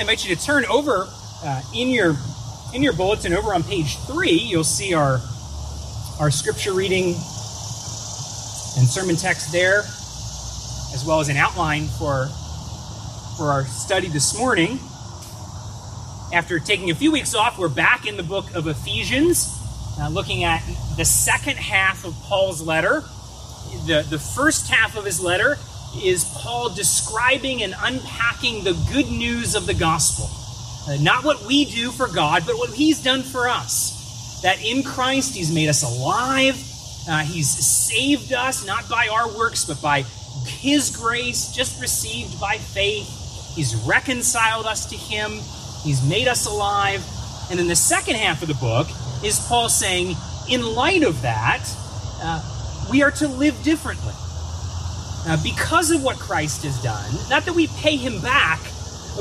I invite you to turn over in your bulletin over on page 3. You'll see our scripture reading and sermon text there, as well as an outline for our study this morning. After taking a few weeks off, we're back in the book of Ephesians, looking at the second half of Paul's letter. The first half of his letter is Paul describing and unpacking the good news of the gospel. Not what we do for God, but what he's done for us. That in Christ, he's made us alive. He's saved us, not by our works, but by his grace, just received by faith. He's reconciled us to him. He's made us alive. And then the second half of the book is Paul saying, in light of that, we are to live differently. Because of what Christ has done, not that we pay him back,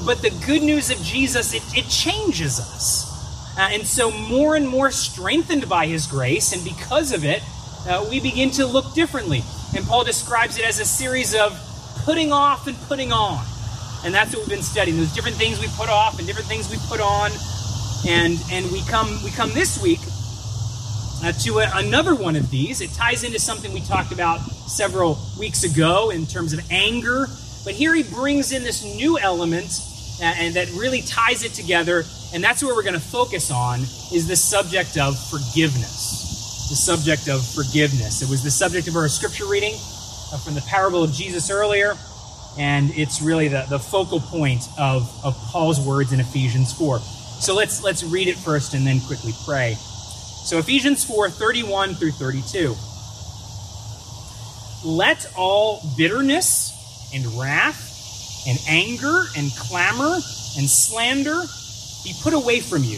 but the good news of Jesus, it changes us. And so more and more strengthened by his grace, and because of it, we begin to look differently. And Paul describes it as a series of putting off and putting on. And that's what we've been studying. Those different things we put off and different things we put on. And we come this week to another one of these. It ties into something we talked about several weeks ago in terms of anger. But here he brings in this new element and that really ties it together. And that's where we're going to focus on, is the subject of forgiveness. The subject of forgiveness. It was the subject of our scripture reading from the parable of Jesus earlier, and it's really the focal point of Paul's words in Ephesians 4. So let's read it first and then quickly pray. So Ephesians 4, 31 through 32. Let all bitterness and wrath and anger and clamor and slander be put away from you,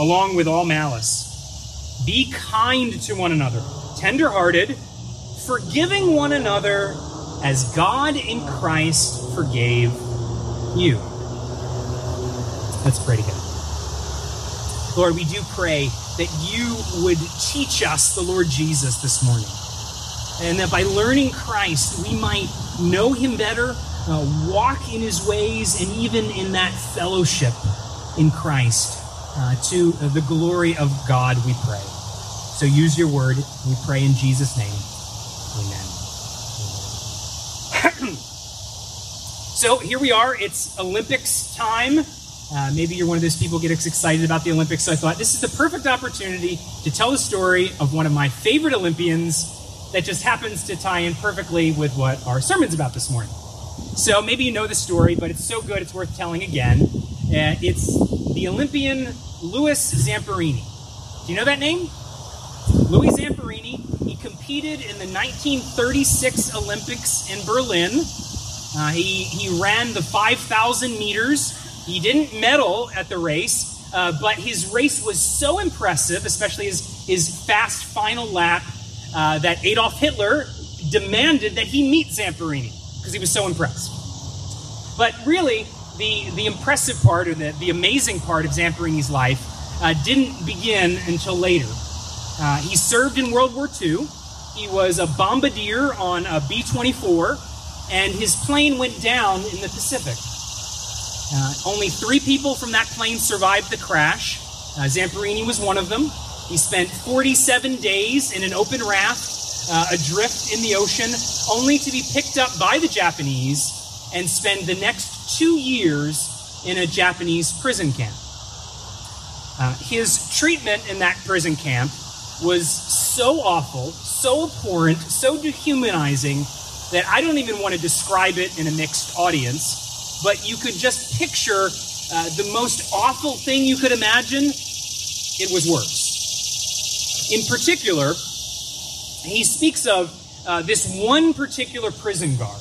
along with all malice. Be kind to one another, tender-hearted, forgiving one another as God in Christ forgave you. Let's pray together. Lord, we do pray that you would teach us the Lord Jesus this morning, and that by learning Christ, we might know him better, walk in his ways, and even in that fellowship in Christ. To the glory of God, we pray. So use your word, we pray in Jesus' name. Amen. So here we are. It's Olympics time. Maybe you're one of those people who gets excited about the Olympics. So I thought this is the perfect opportunity to tell the story of one of my favorite Olympians that just happens to tie in perfectly with what our sermon's about this morning. So maybe you know the story, but it's so good it's worth telling again. It's the Olympian Louis Zamperini. Do you know that name? Louis Zamperini. He competed in the 1936 Olympics in Berlin. He ran the 5,000 meters. He didn't medal at the race, but his race was so impressive, especially his fast final lap, that Adolf Hitler demanded that he meet Zamperini because he was so impressed. But really, the impressive part, or the amazing part of Zamperini's life didn't begin until later. He served in World War II. He was a bombardier on a B-24, and his plane went down in the Pacific. Only 3 people from that plane survived the crash. Zamperini was one of them. He spent 47 days in an open raft, adrift in the ocean, only to be picked up by the Japanese and spend the next 2 years in a Japanese prison camp. His treatment in that prison camp was so awful, so abhorrent, so dehumanizing that I don't even want to describe it in a mixed audience, but you could just picture the most awful thing you could imagine. It was worse. In particular, he speaks of this one particular prison guard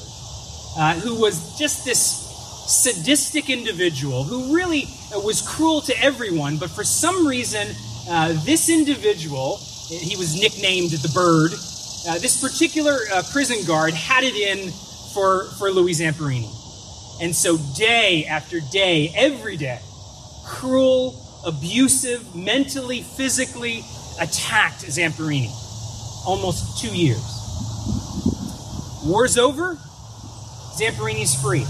who was just this sadistic individual who really was cruel to everyone, but for some reason, this individual, he was nicknamed the Bird, this particular prison guard had it in for Louis Zamperini. And so day after day, every day, cruel, abusive, mentally, physically attacked Zamperini. Almost 2 years. War's over, Zamperini's free.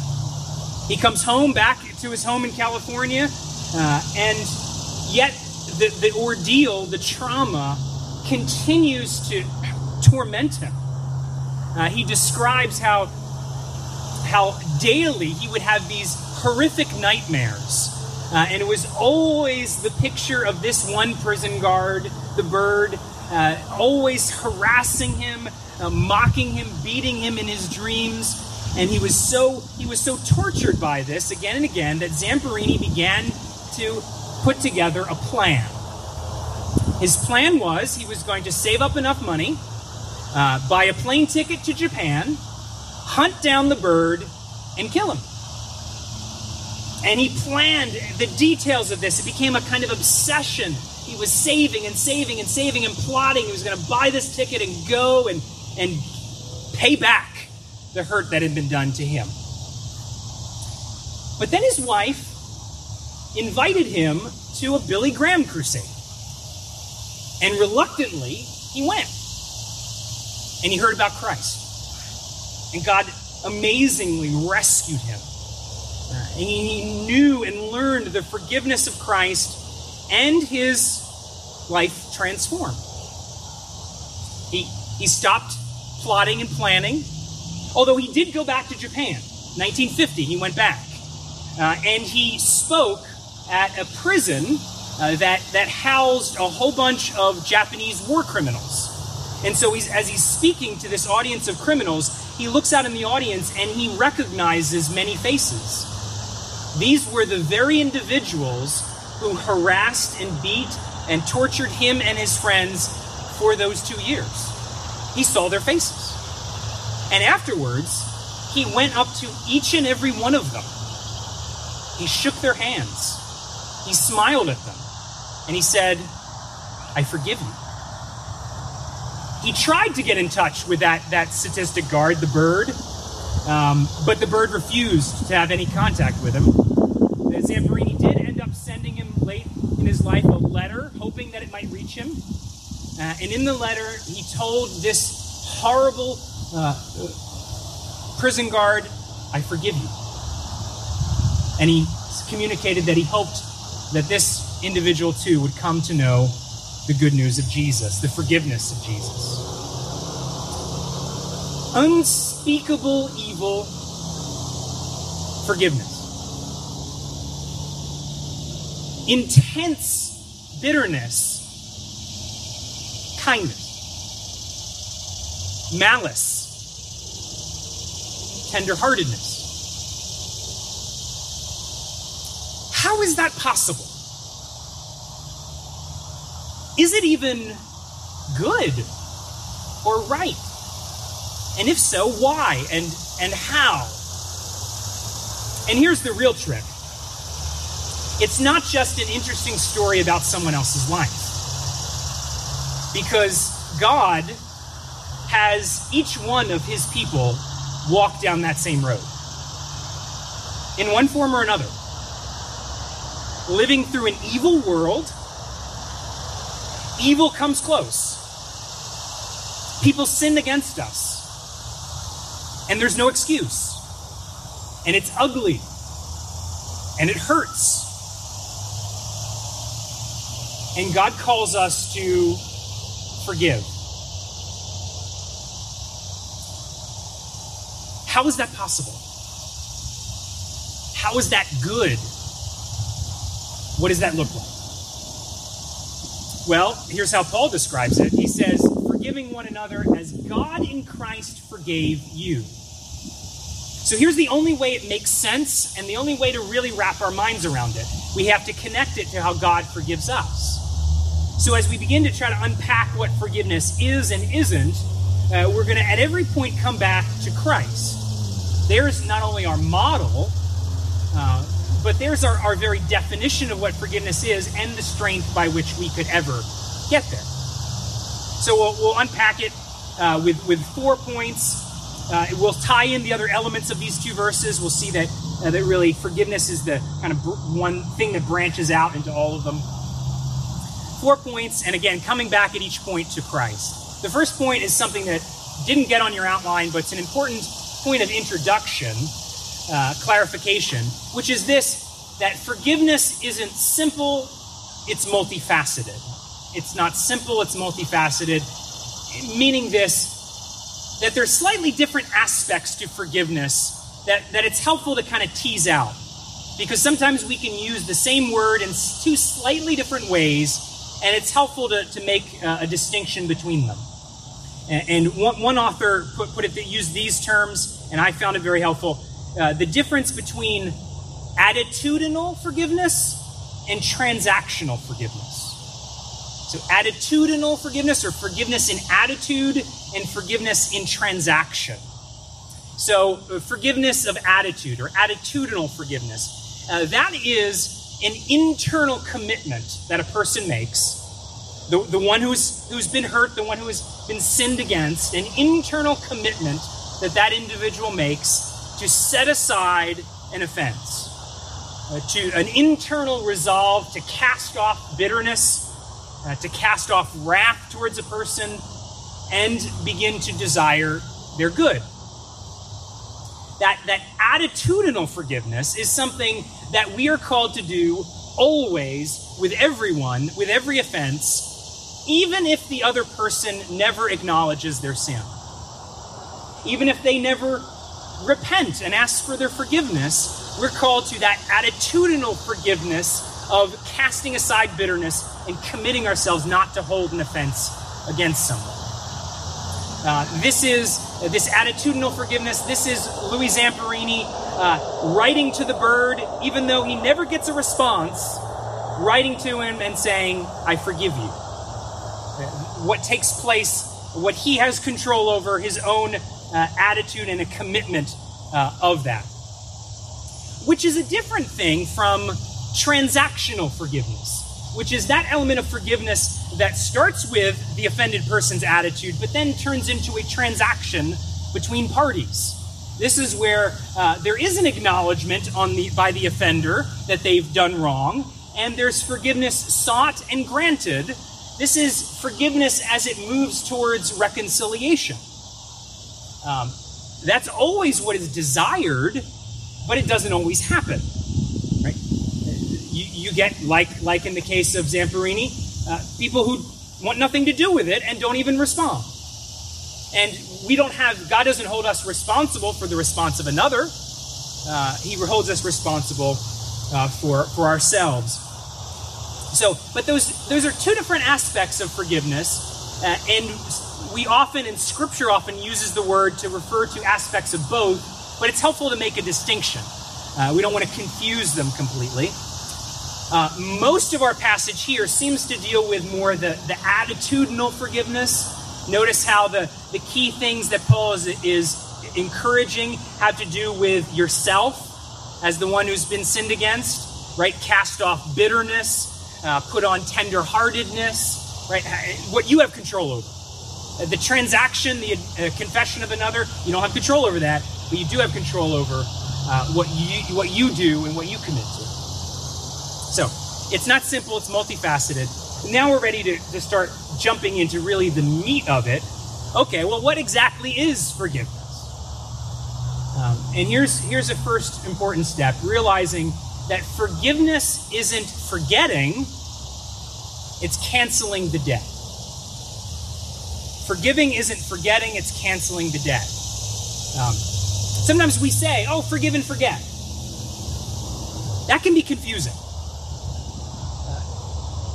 He comes home, back to his home in California, and yet the ordeal, the trauma, continues to torment him. He describes how daily he would have these horrific nightmares. And it was always the picture of this one prison guard, the bird, always harassing him, mocking him, beating him in his dreams. And he was so tortured by this again and again that Zamperini began to put together a plan. His plan was he was going to save up enough money, buy a plane ticket to Japan, hunt down the bird, and kill him. And he planned the details of this. It became a kind of obsession. He was saving and saving and saving and plotting. He was going to buy this ticket and go and pay back the hurt that had been done to him. But then his wife invited him to a Billy Graham crusade. And reluctantly, he went. And he heard about Christ. And God amazingly rescued him. And he knew and learned the forgiveness of Christ, and his life transformed. He stopped plotting and planning, although he did go back to Japan. 1950, he went back. And he spoke at a prison that housed a whole bunch of Japanese war criminals. And so as he's speaking to this audience of criminals, he looks out in the audience and he recognizes many faces. These were the very individuals who harassed and beat and tortured him and his friends for those 2 years. He saw their faces. And afterwards, he went up to each and every one of them. He shook their hands. He smiled at them. And he said, "I forgive you." He tried to get in touch with that sadistic guard, the bird, but the bird refused to have any contact with him. Zamperini did end up sending him late in his life a letter, hoping that it might reach him. And in the letter, he told this horrible prison guard, "I forgive you." And he communicated that he hoped that this individual too would come to know the good news of Jesus, the forgiveness of Jesus. Unspeakable evil, forgiveness. Intense bitterness, kindness. Malice, tenderheartedness. How is that possible? Is it even good or right? And if so, why and how? And here's the real trick. It's not just an interesting story about someone else's life. Because God has each one of his people walk down that same road, in one form or another. Living through an evil world, evil comes close. People sinned against us. And there's no excuse. And it's ugly. And it hurts. And God calls us to forgive. How is that possible? How is that good? What does that look like? Well, here's how Paul describes it. He says, forgiving one another as God in Christ forgave you. So here's the only way it makes sense, and the only way to really wrap our minds around it. We have to connect it to how God forgives us. So as we begin to try to unpack what forgiveness is and isn't, we're going to at every point come back to Christ. There's not only our model, but there's our very definition of what forgiveness is and the strength by which we could ever get there. So we'll unpack it with 4 points. We'll tie in the other elements of these two verses. We'll see that really forgiveness is the kind of one thing that branches out into all of them. 4 points, and again, coming back at each point to Christ. The first point is something that didn't get on your outline, but it's an important point of introduction. clarification, which is this, that forgiveness isn't simple, it's multifaceted. It's not simple, it's multifaceted, meaning this, that there's slightly different aspects to forgiveness that it's helpful to kind of tease out. Because sometimes we can use the same word in two slightly different ways, and it's helpful to make a distinction between them. And one author used these terms, and I found it very helpful. The difference between attitudinal forgiveness and transactional forgiveness. So attitudinal forgiveness, or forgiveness in attitude, and forgiveness in transaction. So forgiveness of attitude, or attitudinal forgiveness, that is an internal commitment that a person makes. The one who's been hurt, the one who has been sinned against, an internal commitment that individual makes to set aside an offense, to an internal resolve to cast off bitterness, to cast off wrath towards a person, and begin to desire their good. That attitudinal forgiveness is something that we are called to do always, with everyone, with every offense, even if the other person never acknowledges their sin. Even if they never repent and ask for their forgiveness, we're called to that attitudinal forgiveness of casting aside bitterness and committing ourselves not to hold an offense against someone. This attitudinal forgiveness. This is Louis Zamperini writing to the bird, even though he never gets a response, writing to him and saying, I forgive you. What takes place, what he has control over, his own attitude and a commitment of that. Which is a different thing from transactional forgiveness, which is that element of forgiveness that starts with the offended person's attitude, but then turns into a transaction between parties. This is where there is an acknowledgement by the offender that they've done wrong, and there's forgiveness sought and granted. This is forgiveness as it moves towards reconciliation. That's always what is desired, but it doesn't always happen. You get, like in the case of Zamperini, people who want nothing to do with it and don't even respond. And God doesn't hold us responsible for the response of another. He holds us responsible for ourselves. So, but those are two different aspects of forgiveness, and we often, in Scripture, often uses the word to refer to aspects of both. But it's helpful to make a distinction. We don't want to confuse them completely. Most of our passage here seems to deal with more the attitudinal forgiveness. Notice how the key things that Paul is encouraging have to do with yourself as the one who's been sinned against, right? Cast off bitterness, put on tenderheartedness, right? What you have control over. The transaction, the confession of another, you don't have control over that, but you do have control over what you do and what you commit to. So, it's not simple, it's multifaceted. Now we're ready to start jumping into really the meat of it. Okay, well, what exactly is forgiveness? And here's a first important step, realizing that forgiveness isn't forgetting, it's canceling the debt. Forgiving isn't forgetting, it's canceling the debt. Sometimes we say, oh, forgive and forget. That can be confusing.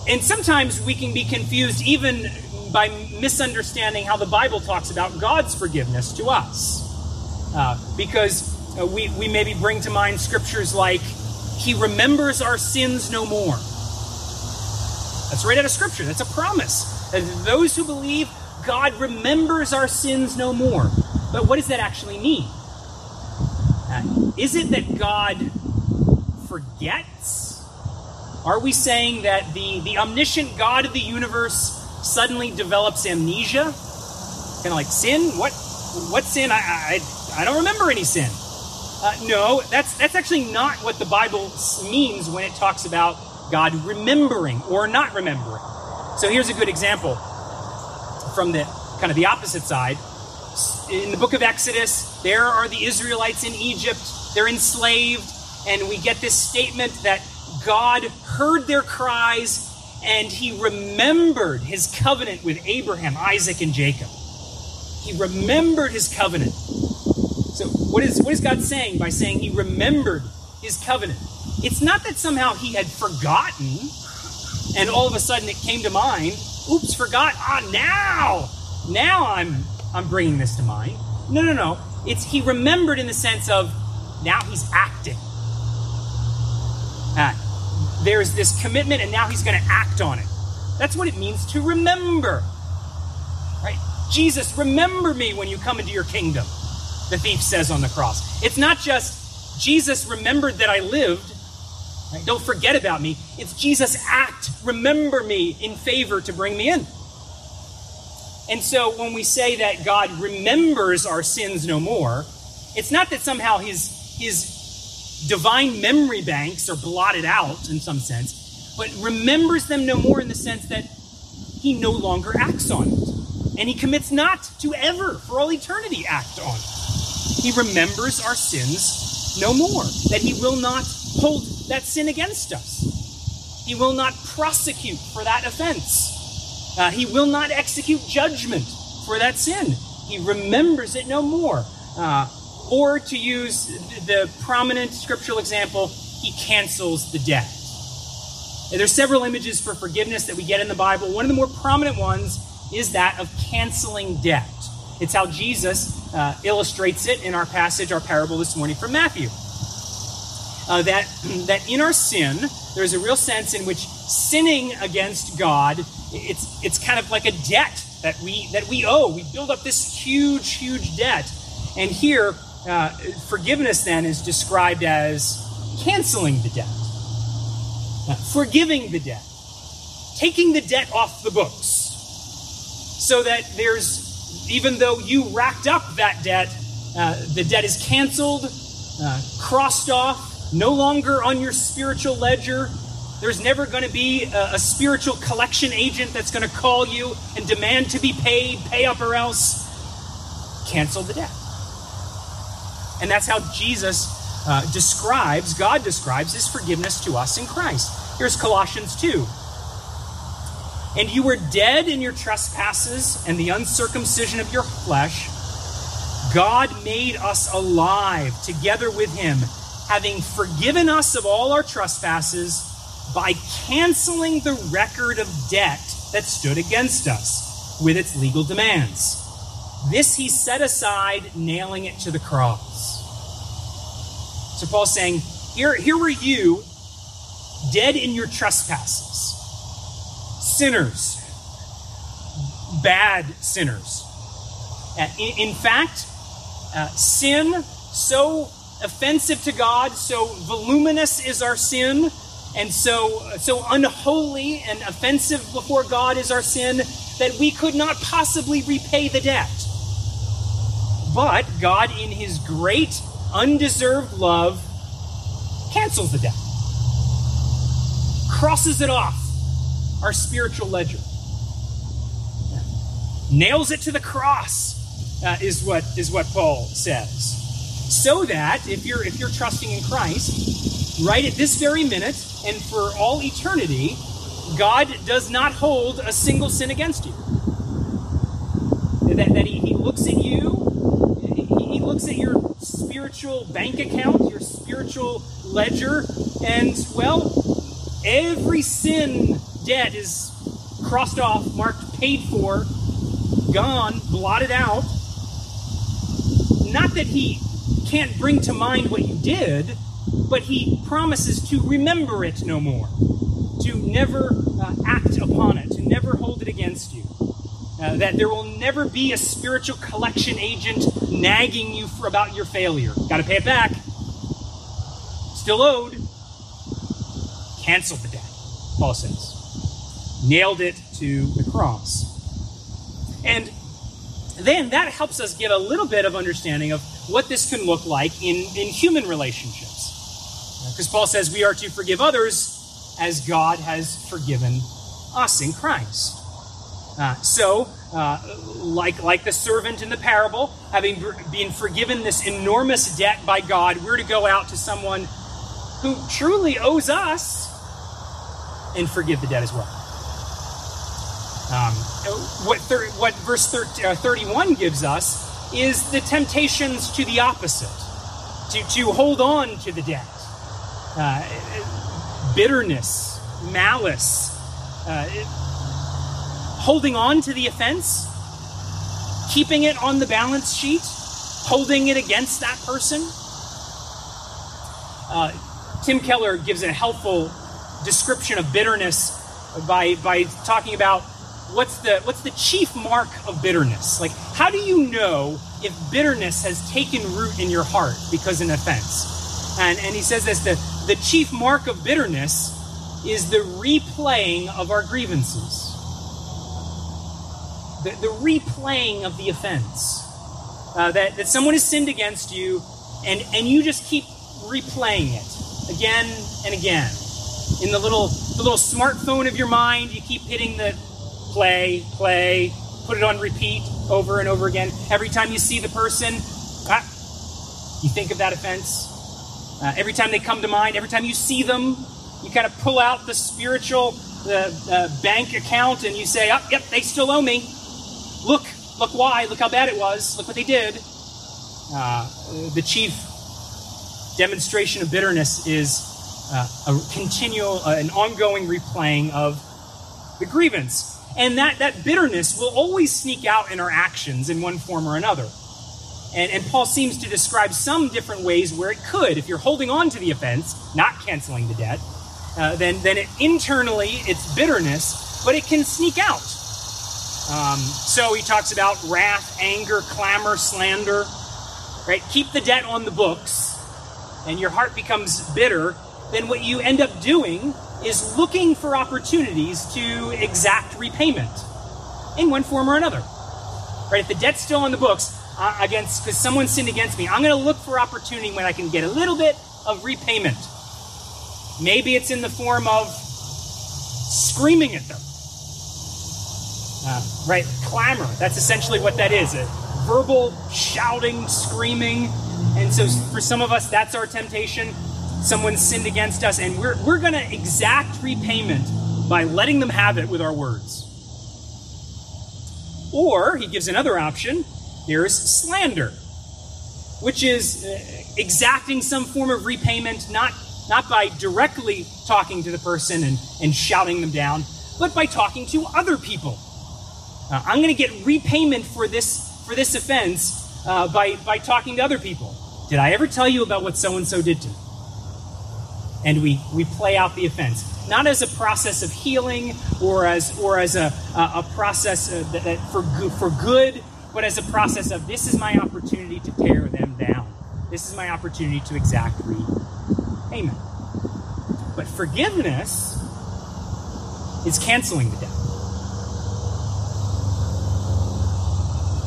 And sometimes we can be confused even by misunderstanding how the Bible talks about God's forgiveness to us. Because we maybe bring to mind scriptures like, He remembers our sins no more. That's right out of Scripture. That's a promise. As those who believe, God remembers our sins no more. But what does that actually mean? Is it that God forgets? Are we saying that the omniscient God of the universe suddenly develops amnesia? Kind of like sin? What sin? I don't remember any sin. No, that's actually not what the Bible means when it talks about God remembering or not remembering. So here's a good example from the kind of the opposite side. In the book of Exodus, there are the Israelites in Egypt. They're enslaved, and we get this statement that God heard their cries and he remembered his covenant with Abraham, Isaac, and Jacob. He remembered his covenant. So what is God saying by saying he remembered his covenant? It's not that somehow he had forgotten and all of a sudden it came to mind. Oops, forgot. Now I'm bringing this to mind. No. It's he remembered in the sense of now he's acting. There's this commitment and now he's going to act on it. That's what it means to remember. Right? Jesus, remember me when you come into your kingdom, the thief says on the cross. It's not just Jesus remembered that I lived. Right? Don't forget about me. It's Jesus act, remember me in favor to bring me in. And so when we say that God remembers our sins no more, it's not that somehow his divine memory banks are blotted out in some sense, but remembers them no more in the sense that he no longer acts on it. And he commits not to ever, for all eternity, act on it. He remembers our sins no more, that he will not hold that sin against us. He will not prosecute for that offense. He will not execute judgment for that sin. He remembers it no more. Or to use the prominent scriptural example, he cancels the debt. There's several images for forgiveness that we get in the Bible. One of the more prominent ones is that of canceling debt. It's how Jesus illustrates it in our passage, our parable this morning from Matthew. That in our sin, there's a real sense in which sinning against God, it's kind of like a debt that we owe. We build up this huge debt. And here, forgiveness then is described as canceling the debt, forgiving the debt, taking the debt off the books, so that there's, even though you racked up that debt, the debt is canceled, crossed off, no longer on your spiritual ledger. There's never going to be a spiritual collection agent that's going to call you and demand to be paid, pay up or else. Cancel the debt. And that's how Jesus God describes his forgiveness to us in Christ. Here's Colossians 2. And you were dead in your trespasses and the uncircumcision of your flesh. God made us alive together with him, having forgiven us of all our trespasses, by canceling the record of debt that stood against us with its legal demands. This he set aside, nailing it to the cross. So Paul's saying, here were you, dead in your trespasses, sinners, bad sinners. In fact, sin so offensive to God, so voluminous is our sin, and so unholy and offensive before God is our sin, that we could not possibly repay the debt. But God, in his great, undeserved love, cancels the debt. Crosses it off our spiritual ledger. Nails it to the cross, is what Paul says. So that, if you're trusting in Christ, right at this very minute, and for all eternity, God does not hold a single sin against you. That he looks at you, he looks at your spiritual bank account, your spiritual ledger, and, well, every sin debt is crossed off, marked paid for, gone, blotted out. Not that he can't bring to mind what you did, but he promises to remember it no more, to never act upon it, to never hold it against you, that there will never be a spiritual collection agent nagging you about your failure. Got to pay it back. Still owed. Cancel the debt, Paul says. Nailed it to the cross. And then that helps us get a little bit of understanding of what this can look like in human relationships. Because Paul says we are to forgive others as God has forgiven us in Christ. So like the servant in the parable, having been forgiven this enormous debt by God, we're to go out to someone who truly owes us and forgive the debt as well. What verse 31 gives us is the temptations to the opposite, to hold on to the debt. Bitterness, malice, holding on to the offense, keeping it on the balance sheet, holding it against that person. Tim Keller gives a helpful description of bitterness by talking about what's the chief mark of bitterness. Like, how do you know if bitterness has taken root in your heart because of an offense? And he says this, the chief mark of bitterness is the replaying of our grievances. The replaying of the offense. That someone has sinned against you and you just keep replaying it again and again. In the little smartphone of your mind, you keep hitting the play, put it on repeat over and over again. Every time you see the person, you think of that offense. Every time they come to mind, every time you see them, you kind of pull out the spiritual bank account and you say, oh, yep, they still owe me. Look why, look how bad it was, look what they did. The chief demonstration of bitterness is an ongoing replaying of the grievance. And that bitterness will always sneak out in our actions in one form or another. And Paul seems to describe some different ways where it could. If you're holding on to the offense, not canceling the debt, then internally it's bitterness, but it can sneak out. So he talks about wrath, anger, clamor, slander, right? Keep the debt on the books and your heart becomes bitter, then what you end up doing is looking for opportunities to exact repayment in one form or another. Right? If the debt's still on the books, because someone sinned against me, I'm going to look for opportunity when I can get a little bit of repayment. Maybe it's in the form of screaming at them. Right? Clamor. That's essentially what that is. A verbal shouting, screaming. And so for some of us, that's our temptation. Someone sinned against us, and we're going to exact repayment by letting them have it with our words. Or, he gives another option, there's slander, which is exacting some form of repayment, not by directly talking to the person and shouting them down, but by talking to other people. I'm going to get repayment for this offense by talking to other people. Did I ever tell you about what so-and-so did to me? And we play out the offense, not as a process of healing or as a process for good, but as a process of, this is my opportunity to tear them down. This is my opportunity to exact repayment. But forgiveness is canceling the debt.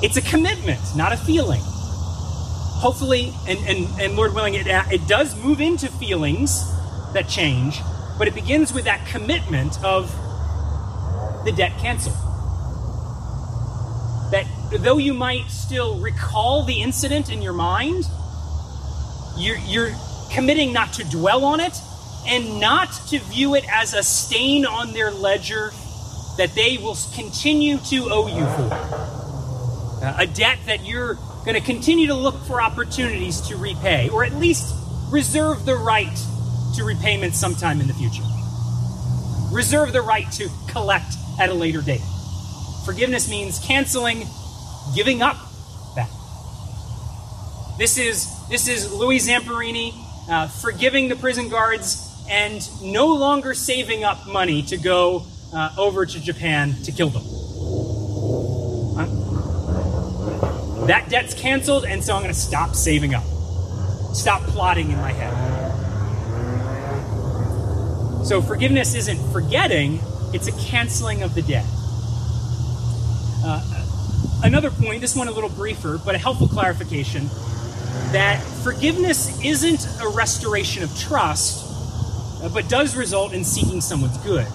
It's a commitment, not a feeling. Hopefully, and Lord willing, it does move into feelings that change, but it begins with that commitment of the debt canceled. That though you might still recall the incident in your mind, you're committing not to dwell on it and not to view it as a stain on their ledger that they will continue to owe you for. A debt that you're going to continue to look for opportunities to repay, or at least reserve the right to repayment sometime in the future. Reserve the right to collect at a later date. Forgiveness means canceling, giving up that. This is Louis Zamperini forgiving the prison guards and no longer saving up money to go over to Japan to kill them. That debt's canceled, and so I'm going to stop saving up. Stop plotting in my head. So forgiveness isn't forgetting, it's a canceling of the debt. Another point, this one a little briefer, but a helpful clarification, that forgiveness isn't a restoration of trust, but does result in seeking someone's good.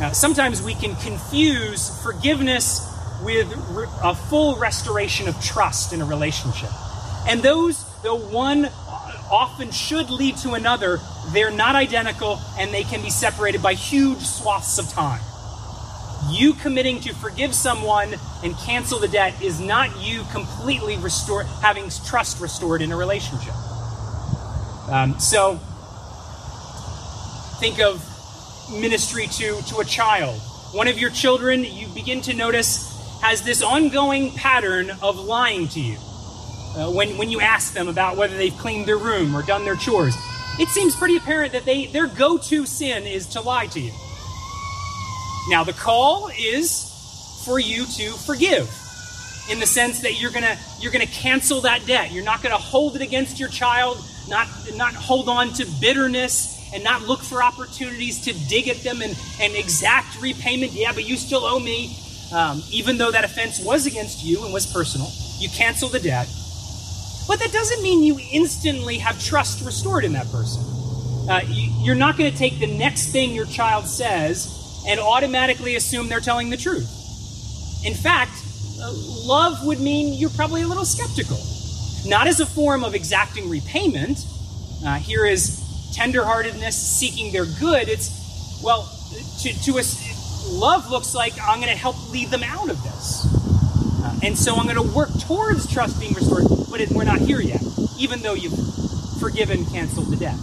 Now, sometimes we can confuse forgiveness with a full restoration of trust in a relationship. And those, though one often should lead to another, they're not identical, and they can be separated by huge swaths of time. You committing to forgive someone and cancel the debt is not you completely having trust restored in a relationship. So think of ministry to a child. One of your children, you begin to notice, has this ongoing pattern of lying to you. When you ask them about whether they've cleaned their room or done their chores, it seems pretty apparent that their go-to sin is to lie to you. Now, the call is for you to forgive, in the sense that you're gonna cancel that debt. You're not gonna hold it against your child, not hold on to bitterness, and not look for opportunities to dig at them and exact repayment. Yeah, but you still owe me, even though that offense was against you and was personal. You cancel the debt, but that doesn't mean you instantly have trust restored in that person. You're not gonna take the next thing your child says and automatically assume they're telling the truth. In fact, love would mean you're probably a little skeptical. Not as a form of exacting repayment. Here is tenderheartedness, seeking their good. It's, well, to us, love looks like I'm gonna help lead them out of this. And so I'm gonna work towards trust being restored, but we're not here yet, even though you've forgiven, canceled the debt.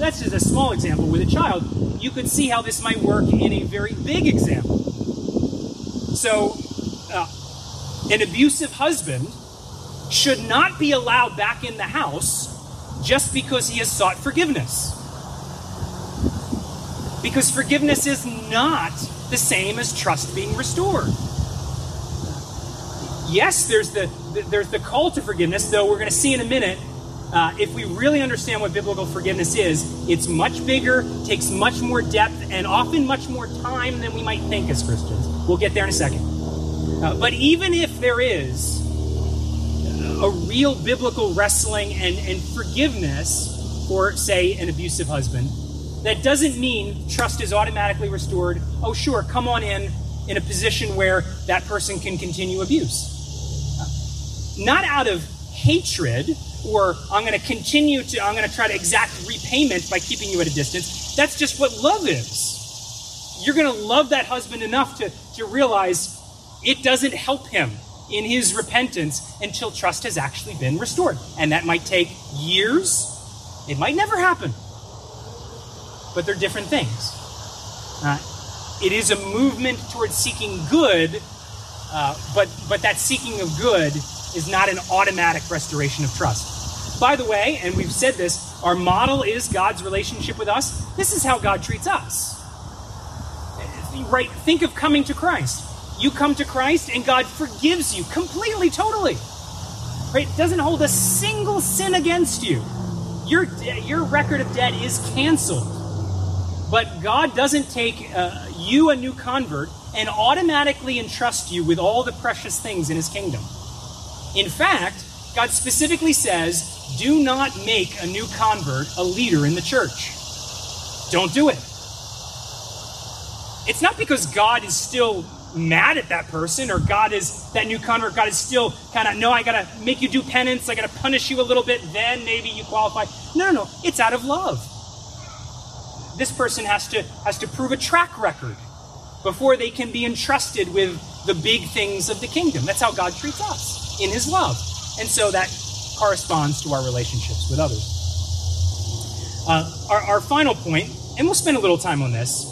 That's just a small example with a child. You could see how this might work in a very big example. So, an abusive husband should not be allowed back in the house just because he has sought forgiveness. Because forgiveness is not the same as trust being restored. Yes, there's the call to forgiveness, though we're going to see in a minute. If we really understand what biblical forgiveness is, it's much bigger, takes much more depth, and often much more time than we might think as Christians. We'll get there in a second. But even if there is a real biblical wrestling and forgiveness for, say, an abusive husband, that doesn't mean trust is automatically restored. Oh, sure, come on in a position where that person can continue abuse. Not out of hatred, or I'm going to try to exact repayment by keeping you at a distance. That's just what love is. You're going to love that husband enough to realize it doesn't help him in his repentance until trust has actually been restored. And that might take years. It might never happen. But they're different things. It is a movement towards seeking good, but that seeking of good is not an automatic restoration of trust. By the way, and we've said this, our model is God's relationship with us. This is how God treats us. Right? Think of coming to Christ. You come to Christ and God forgives you completely, totally. Right? Doesn't hold a single sin against you. Your record of debt is canceled. But God doesn't take you, a new convert, and automatically entrust you with all the precious things in his kingdom. In fact, God specifically says, do not make a new convert a leader in the church. Don't do it. It's not because God is still mad at that person, or God is still kind of, no, I got to make you do penance, I got to punish you a little bit, then maybe you qualify. No, it's out of love. This person has to prove a track record before they can be entrusted with the big things of the kingdom. That's how God treats us, in his love. And so that corresponds to our relationships with others. Our final point, and we'll spend a little time on this,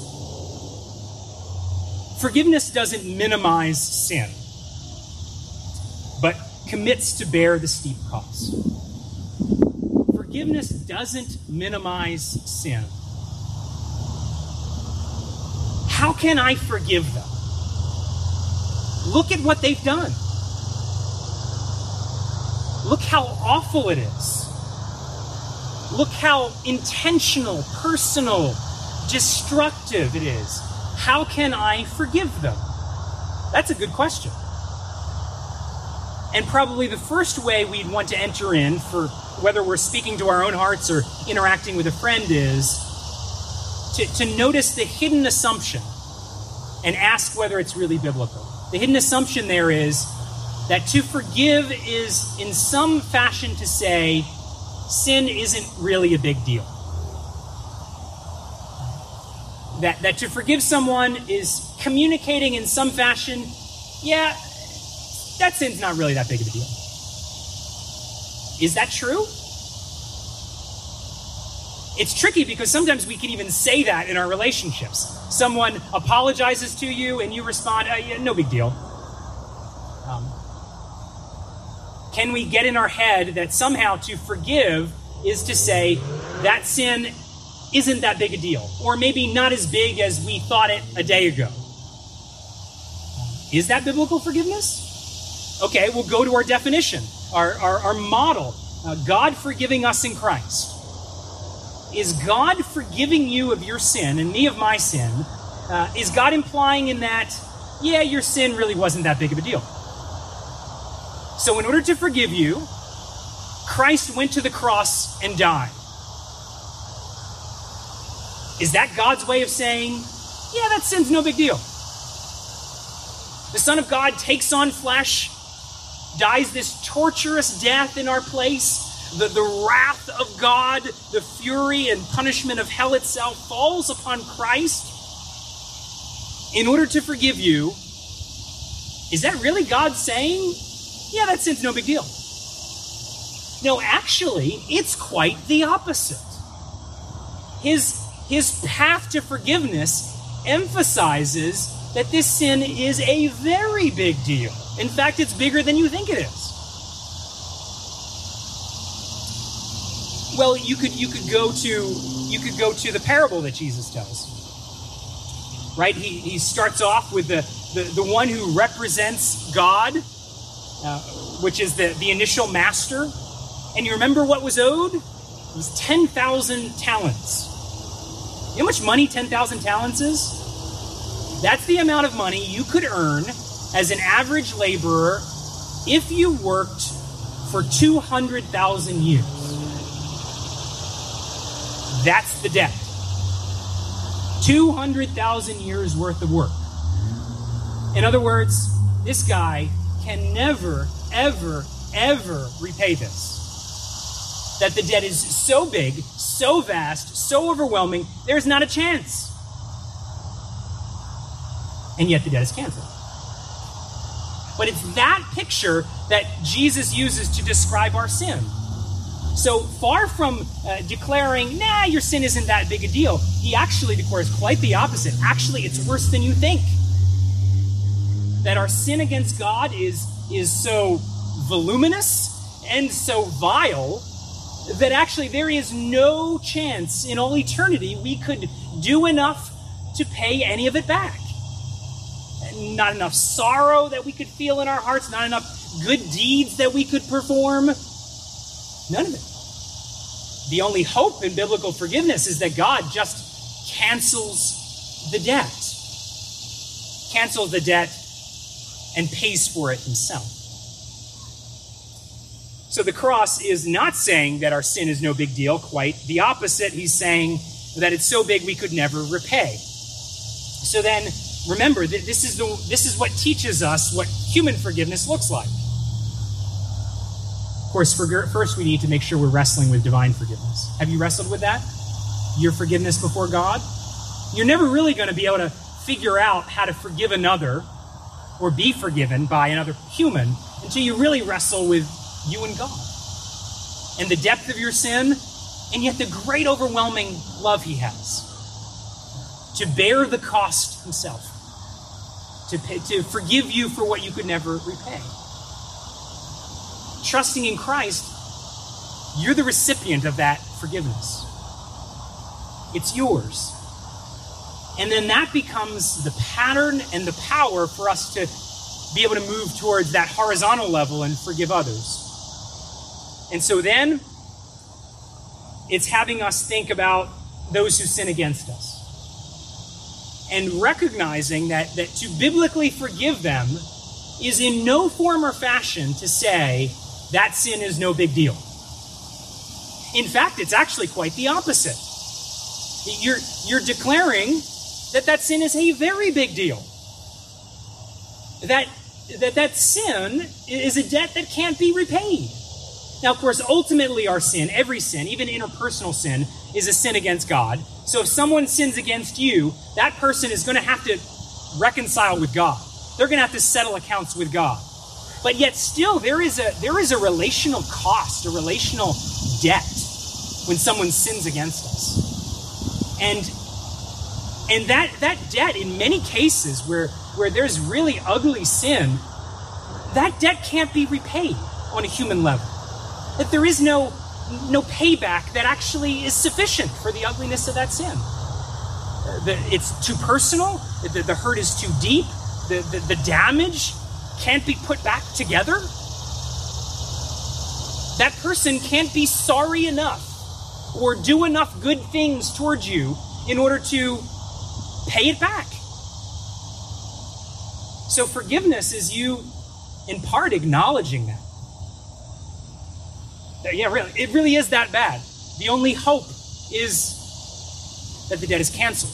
forgiveness doesn't minimize sin, but commits to bear the steep cost. Forgiveness doesn't minimize sin. How can I forgive them? Look at what they've done. Look how awful it is. Look how intentional, personal, destructive it is. How can I forgive them? That's a good question. And probably the first way we'd want to enter in, for whether we're speaking to our own hearts or interacting with a friend, is to notice the hidden assumption and ask whether it's really biblical. The hidden assumption there is that to forgive is in some fashion to say sin isn't really a big deal. That to forgive someone is communicating in some fashion, yeah, that sin's not really that big of a deal. Is that true? It's tricky because sometimes we can even say that in our relationships. Someone apologizes to you and you respond, yeah, no big deal. Can we get in our head that somehow to forgive is to say that sin isn't that big a deal, or maybe not as big as we thought it a day ago? Is that biblical forgiveness? Okay, we'll go to our definition, our model, God forgiving us in Christ. Is God forgiving you of your sin and me of my sin? Is God implying in that, yeah, your sin really wasn't that big of a deal? So in order to forgive you, Christ went to the cross and died. Is that God's way of saying, yeah, that sin's no big deal? The Son of God takes on flesh, dies this torturous death in our place. The wrath of God, the fury and punishment of hell itself falls upon Christ in order to forgive you. Is that really God saying, yeah, that sin's no big deal? No, actually, it's quite the opposite. His path to forgiveness emphasizes that this sin is a very big deal. In fact, it's bigger than you think it is. Well, you could go to the parable that Jesus tells. Right? He starts off with the one who represents God, which is the initial master. And you remember what was owed? It was 10,000 talents. You know how much money 10,000 talents is? That's the amount of money you could earn as an average laborer if you worked for 200,000 years. That's the debt. 200,000 years worth of work. In other words, this guy can never, ever, ever repay this. That the debt is so big, so vast, so overwhelming, there's not a chance. And yet the debt is canceled. But it's that picture that Jesus uses to describe our sin. So far from declaring, nah, your sin isn't that big a deal, he actually declares quite the opposite. Actually, it's worse than you think. That our sin against God is so voluminous and so vile that actually there is no chance in all eternity we could do enough to pay any of it back. Not enough sorrow that we could feel in our hearts, not enough good deeds that we could perform. None of it. The only hope in biblical forgiveness is that God just cancels the debt. Cancels the debt and pays for it himself. So the cross is not saying that our sin is no big deal, quite the opposite. He's saying that it's so big we could never repay. So then remember that this is what teaches us what human forgiveness looks like. Of course, first we need to make sure we're wrestling with divine forgiveness. Have you wrestled with that? Your forgiveness before God? You're never really going to be able to figure out how to forgive another or be forgiven by another human until you really wrestle with you and God and the depth of your sin, and yet the great overwhelming love he has to bear the cost himself, to forgive you for what you could never repay. Trusting in Christ, you're the recipient of that forgiveness. It's yours. And then that becomes the pattern and the power for us to be able to move towards that horizontal level and forgive others. And so then, it's having us think about those who sin against us. And recognizing that to biblically forgive them is in no form or fashion to say, that sin is no big deal. In fact, it's actually quite the opposite. You're declaring that sin is a very big deal. that sin is a debt that can't be repaid. Now, of course, ultimately our sin, every sin, even interpersonal sin, is a sin against God. So if someone sins against you, that person is going to have to reconcile with God. They're going to have to settle accounts with God. But yet still, there is a relational cost, a relational debt when someone sins against us. And that debt, in many cases where there's really ugly sin, that debt can't be repaid on a human level. That there is no payback that actually is sufficient for the ugliness of that sin. It's too personal, the hurt is too deep, the damage can't be put back together. That person can't be sorry enough or do enough good things towards you in order to pay it back. So forgiveness is you, in part, acknowledging that. Yeah, really, it really is that bad. The only hope is that the debt is canceled.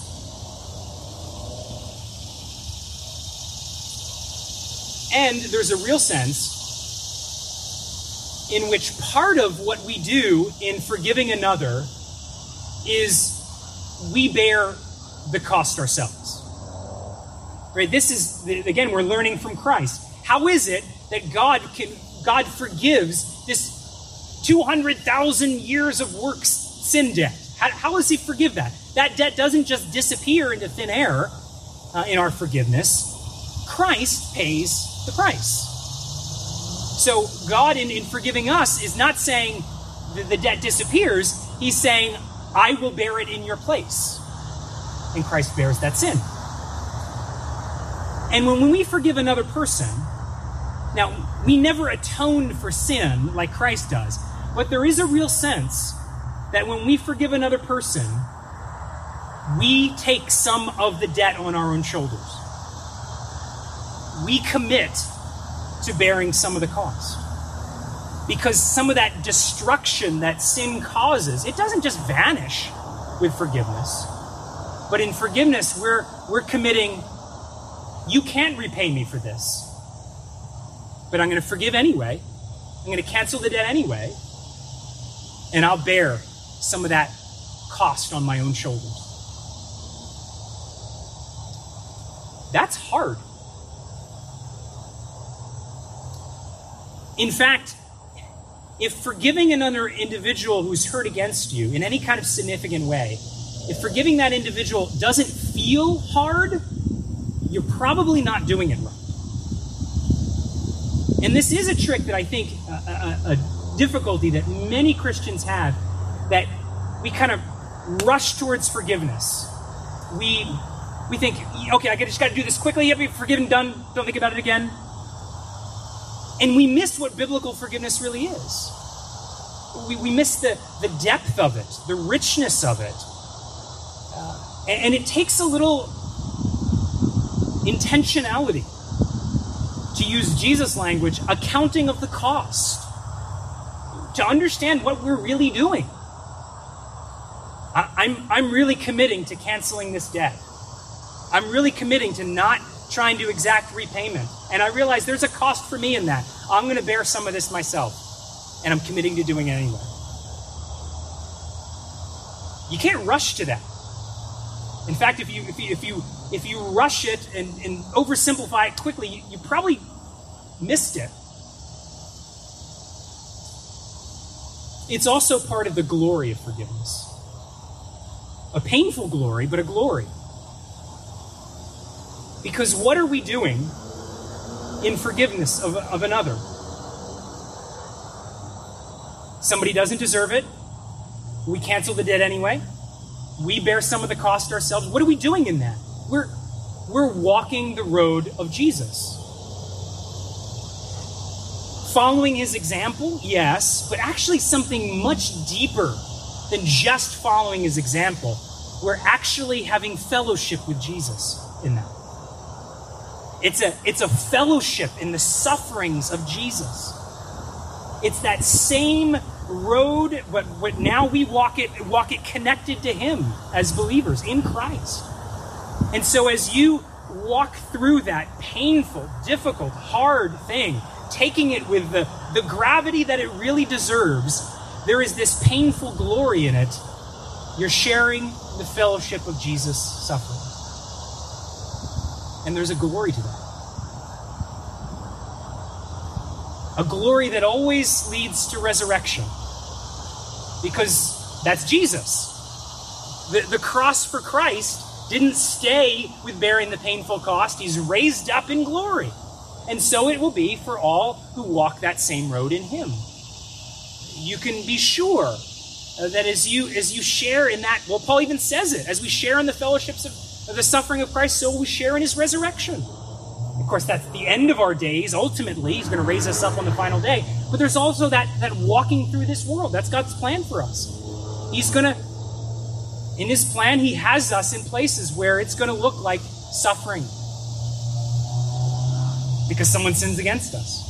And there's a real sense in which part of what we do in forgiving another is we bear the cost ourselves. Right? This is, again, we're learning from Christ. How is it that God forgives this 200,000 years of works sin debt? How does he forgive that? That debt doesn't just disappear into thin air in our forgiveness. Christ pays the price. So God, in forgiving us, is not saying the debt disappears. He's saying, I will bear it in your place. And Christ bears that sin. And when we forgive another person, now, we never atone for sin like Christ does, but there is a real sense that when we forgive another person, we take some of the debt on our own shoulders. We commit to bearing some of the cost. Because some of that destruction that sin causes, it doesn't just vanish with forgiveness. But in forgiveness, we're committing, you can't repay me for this. But I'm going to forgive anyway. I'm going to cancel the debt anyway. And I'll bear some of that cost on my own shoulders. That's hard. In fact, if forgiving another individual who's hurt against you in any kind of significant way, if forgiving that individual doesn't feel hard, you're probably not doing it right. And this is a trick that I think, a difficulty that many Christians have, that we kind of rush towards forgiveness. We think, okay, I just got to do this quickly. Yep, forgiven, done. Don't think about it again. And we miss what biblical forgiveness really is. We miss the depth of it, the richness of it. And it takes a little intentionality. To use Jesus' language, accounting of the cost. To understand what we're really doing. I'm really committing to canceling this debt. I'm really committing to not trying to exact repayment. And I realize there's a cost for me in that. I'm going to bear some of this myself. And I'm committing to doing it anyway. You can't rush to that. In fact, if you rush it and oversimplify it quickly, you probably missed it. It's also part of the glory of forgiveness. A painful glory, but a glory. Because what are we doing in forgiveness of another? Somebody doesn't deserve it. We cancel the debt anyway. We bear some of the cost ourselves. What are we doing in that? We're walking the road of Jesus. Following his example, yes, but actually something much deeper than just following his example. We're actually having fellowship with Jesus in that. It's a fellowship in the sufferings of Jesus. It's that same road, but now we walk it connected to him as believers in Christ. And so as you walk through that painful, difficult, hard thing, taking it with the gravity that it really deserves, there is this painful glory in it. You're sharing the fellowship of Jesus' suffering. And there's a glory to that. A glory that always leads to resurrection. Because that's Jesus. The cross for Christ didn't stay with bearing the painful cost. He's raised up in glory. And so it will be for all who walk that same road in him. You can be sure that as you share in that, well, Paul even says it, as we share in the fellowships of the suffering of Christ, so we share in his resurrection. Of course, that's the end of our days. Ultimately, he's going to raise us up on the final day. But there's also that walking through this world. That's God's plan for us. He's going to, in his plan, he has us in places where it's going to look like suffering. Because someone sins against us.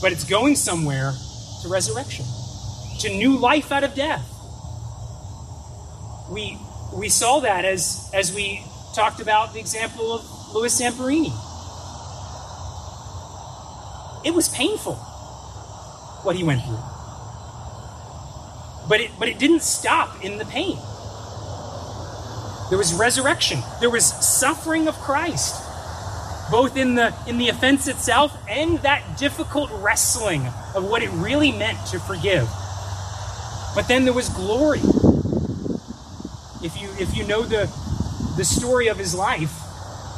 But it's going somewhere to resurrection. To new life out of death. We saw that as we talked about the example of Louis Zamperini. It was painful what he went through. But it didn't stop in the pain. There was resurrection. There was suffering of Christ, both in the offense itself and that difficult wrestling of what it really meant to forgive. But then there was glory. If you know the story of his life,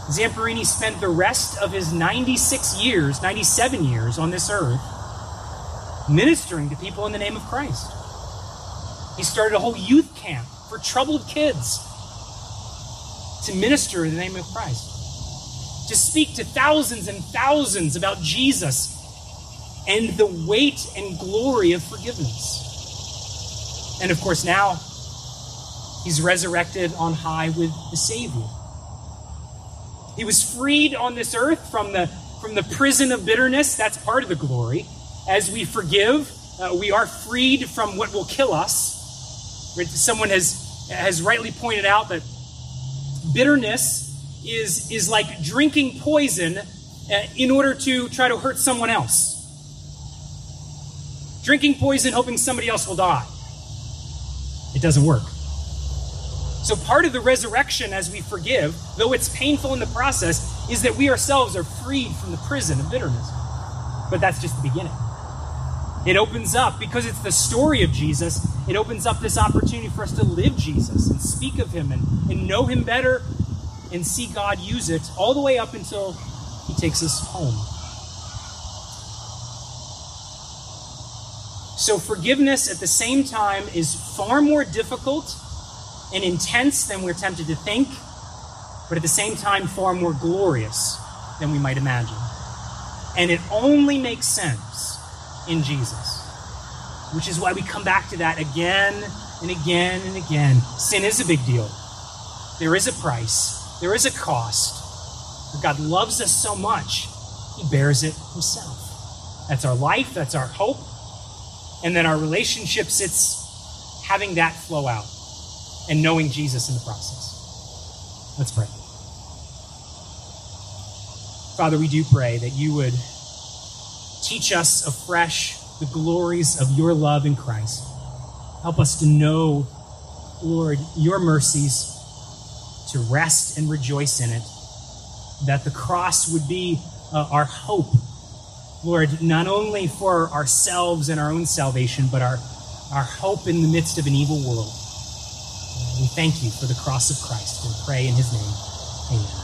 Zamperini spent the rest of his 97 years on this earth ministering to people in the name of Christ. He started a whole youth camp for troubled kids to minister in the name of Christ, to speak to thousands and thousands about Jesus and the weight and glory of forgiveness. And of course now, he's resurrected on high with the Savior. He was freed on this earth from the prison of bitterness. That's part of the glory. As we forgive, we are freed from what will kill us. Someone has rightly pointed out that bitterness is like drinking poison in order to try to hurt someone else. Drinking poison hoping somebody else will die. It doesn't work. So part of the resurrection as we forgive, though it's painful in the process, is that we ourselves are freed from the prison of bitterness. But that's just the beginning. It opens up, because it's the story of Jesus, it opens up this opportunity for us to live Jesus and speak of him and know him better and see God use it all the way up until he takes us home. So forgiveness at the same time is far more difficult and intense than we're tempted to think, but at the same time far more glorious than we might imagine. And it only makes sense in Jesus, which is why we come back to that again and again and again. Sin is a big deal. There is a price. There is a cost. But God loves us so much, he bears it himself. That's our life. That's our hope. And then our relationships, it's having that flow out. And knowing Jesus in the process. Let's pray. Father, we do pray that you would teach us afresh the glories of your love in Christ. Help us to know, Lord, your mercies, to rest and rejoice in it, that the cross would be our hope, Lord, not only for ourselves and our own salvation, but our hope in the midst of an evil world. We thank you for the cross of Christ. We pray in his name. Amen.